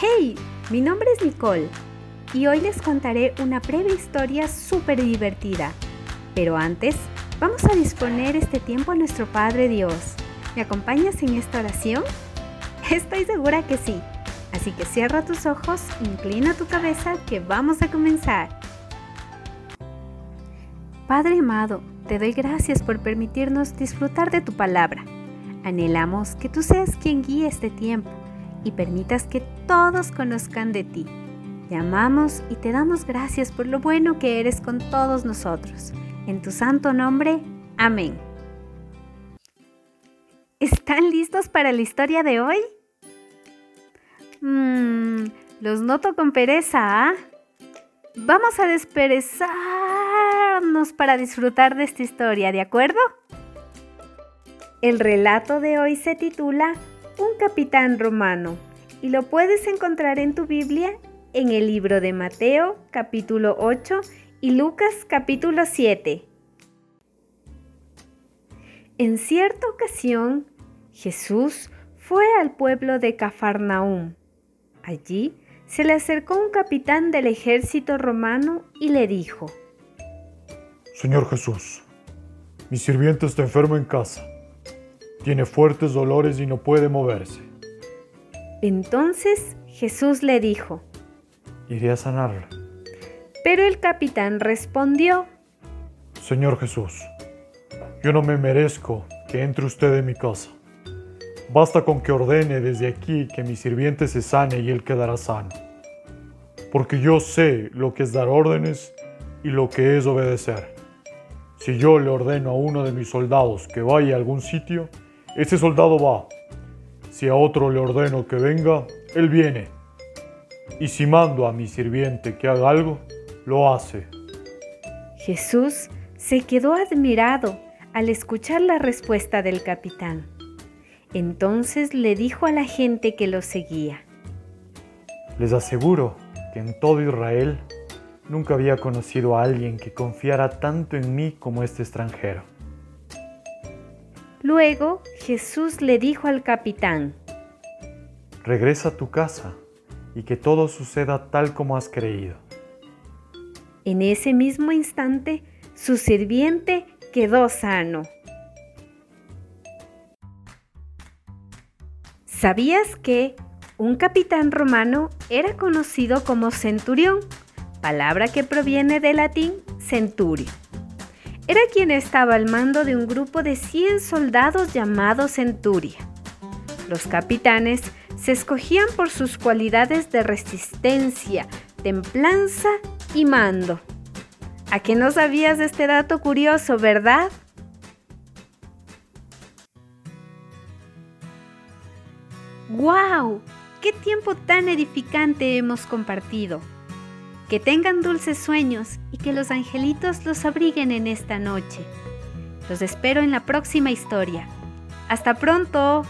¡Hey! Mi nombre es Nicole y hoy les contaré una breve historia súper divertida. Pero antes, vamos a disponer este tiempo a nuestro Padre Dios. ¿Me acompañas en esta oración? Estoy segura que sí. Así que cierra tus ojos, inclina tu cabeza, que vamos a comenzar. Padre amado, te doy gracias por permitirnos disfrutar de tu palabra. Anhelamos que tú seas quien guíe este tiempo y permitas que todos conozcan de ti. Te amamos y te damos gracias por lo bueno que eres con todos nosotros. En tu santo nombre, amén. ¿Están listos para la historia de hoy? Los noto con pereza, ¿eh? Vamos a desperezarnos para disfrutar de esta historia, ¿de acuerdo? El relato de hoy se titula Un capitán romano y lo puedes encontrar en tu Biblia en el libro de Mateo capítulo 8 y Lucas capítulo 7. En cierta ocasión, Jesús fue al pueblo de Cafarnaúm. Allí se le acercó un capitán del ejército romano y le dijo: Señor Jesús, mi sirviente está enfermo en casa. Tiene fuertes dolores y no puede moverse. Entonces Jesús le dijo: Iré a sanarlo. Pero el capitán respondió: Señor Jesús, yo no me merezco que entre usted en mi casa. Basta con que ordene desde aquí que mi sirviente se sane y él quedará sano. Porque yo sé lo que es dar órdenes y lo que es obedecer. Si yo le ordeno a uno de mis soldados que vaya a algún sitio, ese soldado va. Si a otro le ordeno que venga, él viene. Y si mando a mi sirviente que haga algo, lo hace. Jesús se quedó admirado al escuchar la respuesta del capitán. Entonces le dijo a la gente que lo seguía: Les aseguro que en todo Israel nunca había conocido a alguien que confiara tanto en mí como este extranjero. Luego Jesús le dijo al capitán: Regresa a tu casa y que todo suceda tal como has creído. En ese mismo instante, su sirviente quedó sano. ¿Sabías que un capitán romano era conocido como centurión, palabra que proviene del latín centurio? Era quien estaba al mando de un grupo de 100 soldados llamado centuria. Los capitanes se escogían por sus cualidades de resistencia, templanza y mando. ¿A qué no sabías de este dato curioso, verdad? ¡Wow! ¡Qué tiempo tan edificante hemos compartido! Que tengan dulces sueños y que los angelitos los abriguen en esta noche. Los espero en la próxima historia. ¡Hasta pronto!